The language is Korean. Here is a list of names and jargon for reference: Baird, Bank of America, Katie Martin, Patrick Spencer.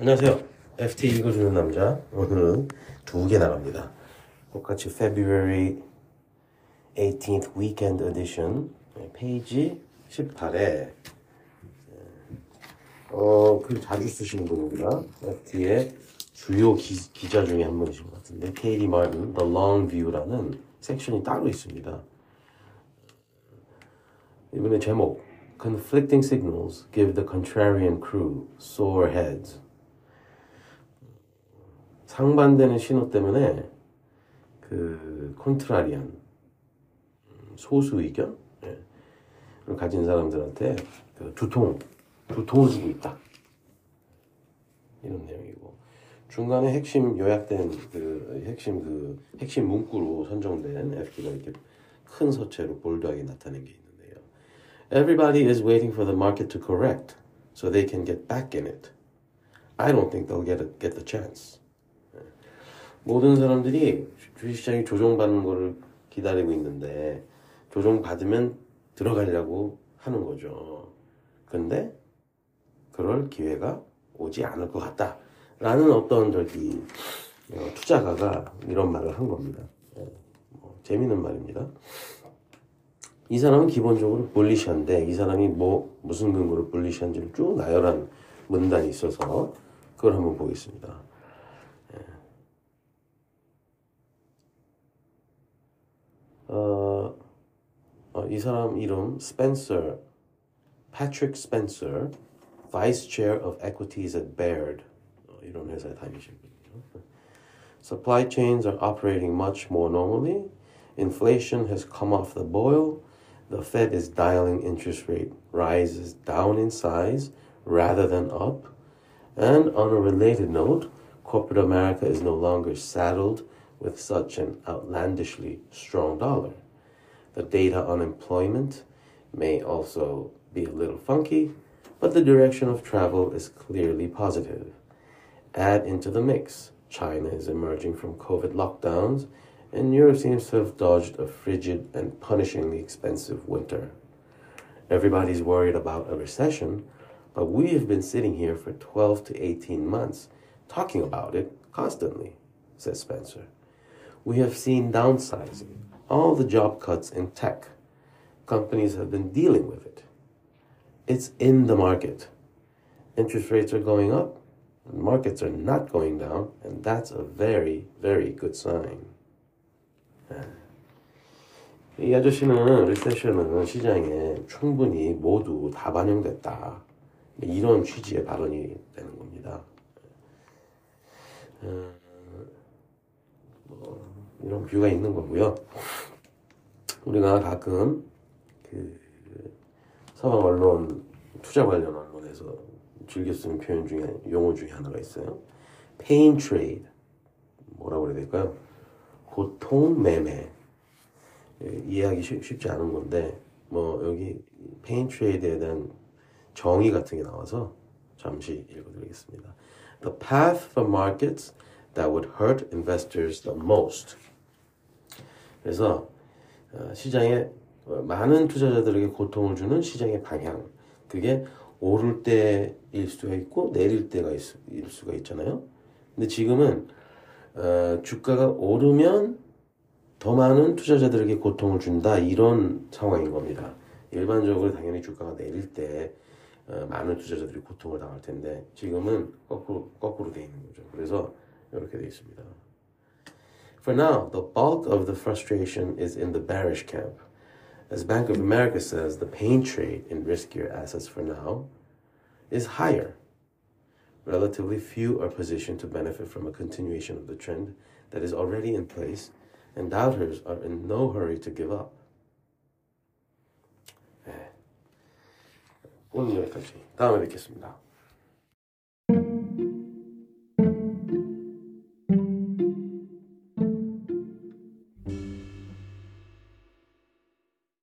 안녕하세요. FT 읽어주는 남자. 오늘은 두 개 나갑니다. 똑같이 February 18th Weekend Edition 페이지 18에 글 자주 쓰시는 분이구나. FT의 주요 기자 중에 한 분이신 것 같은데 Katie Martin, The Long View라는 섹션이 따로 있습니다. 이번에 제목 Conflicting signals give the contrarian crew sore heads. 상반되는 신호 때문에 그 컨트라리안 소수 의견을 가진 사람들한테 그 두통을 주고 있다. 이런 내용이고 중간에 핵심 요약된 그 핵심 문구로 선정된 FT가 이렇게 큰 서체로 볼드하게 나타낸 게 있는. Everybody is waiting for the market to correct so they can get back in it. I don't think they'll get the chance. 모든 사람들이 주식시장이 조정받는 거를 기다리고 있는데 조정받으면 들어가려고 하는 거죠. 근데 그럴 기회가 오지 않을 것 같다. 라는 어떤 투자가가 이런 말을 한 겁니다. 재미있는 말입니다. 이 사람은 기본적으로 볼리시한데 이 사람이 무슨 근거로 볼리시한지를 쭉 나열한 문단이 있어서 그걸 한번 보겠습니다. 이 사람 이름 Spencer, Patrick Spencer, Vice Chair of Equities at Baird 이런 회사에 다니신 분이죠. Supply chains are operating much more normally. Inflation has come off the boil. The Fed is dialing interest rate rises down in size rather than up. And on a related note, corporate America is no longer saddled with such an outlandishly strong dollar. The data on employment may also be a little funky, but the direction of travel is clearly positive. Add into the mix, China is emerging from COVID lockdowns, and Europe seems to have dodged a frigid and punishingly expensive winter. Everybody's worried about a recession, but we have been sitting here for 12 to 18 months talking about it constantly, says Spencer. We have seen downsizing, all the job cuts in tech. Companies have been dealing with it. It's in the market. Interest rates are going up, and markets are not going down, and that's a very, very good sign. 이 아저씨는 리세션은 시장에 충분히 모두 다 반영됐다. 이런 취지의 발언이 되는 겁니다. 이런 뷰가 있는 거고요. 우리가 가끔 서방 언론, 투자 관련 언론에서 즐겨 쓰는 표현 중에 용어 중에 하나가 있어요. 페인 트레이드. 뭐라고 해야 될까요? 고통 매매. 이해하기 쉽지 않은 건데, 여기 페인 트레이드에 대한 정의 같은 게 나와서 잠시 읽어드리겠습니다. The path for markets that would hurt investors the most. 그래서 시장에 많은 투자자들에게 고통을 주는 시장의 방향. 그게 오를 때일 수가 있고 내릴 때가 일 수가 있잖아요. 근데 지금은 주가가 오르면 더 많은 투자자들에게 고통을 준다 이런 상황인 겁니다. 일반적으로 당연히 주가가 내릴 때 많은 투자자들이 고통을 당할 텐데 지금은 거꾸로 돼 있는 거죠. 그래서 이렇게 돼 있습니다. For now, the bulk of the frustration is in the bearish camp. As Bank of America says, the pain trade in riskier assets for now is higher. Relatively few are positioned to benefit from a continuation of the trend that is already in place, and doubters are in no hurry to give up. 오늘 여기까지. 다음에 뵙겠습니다.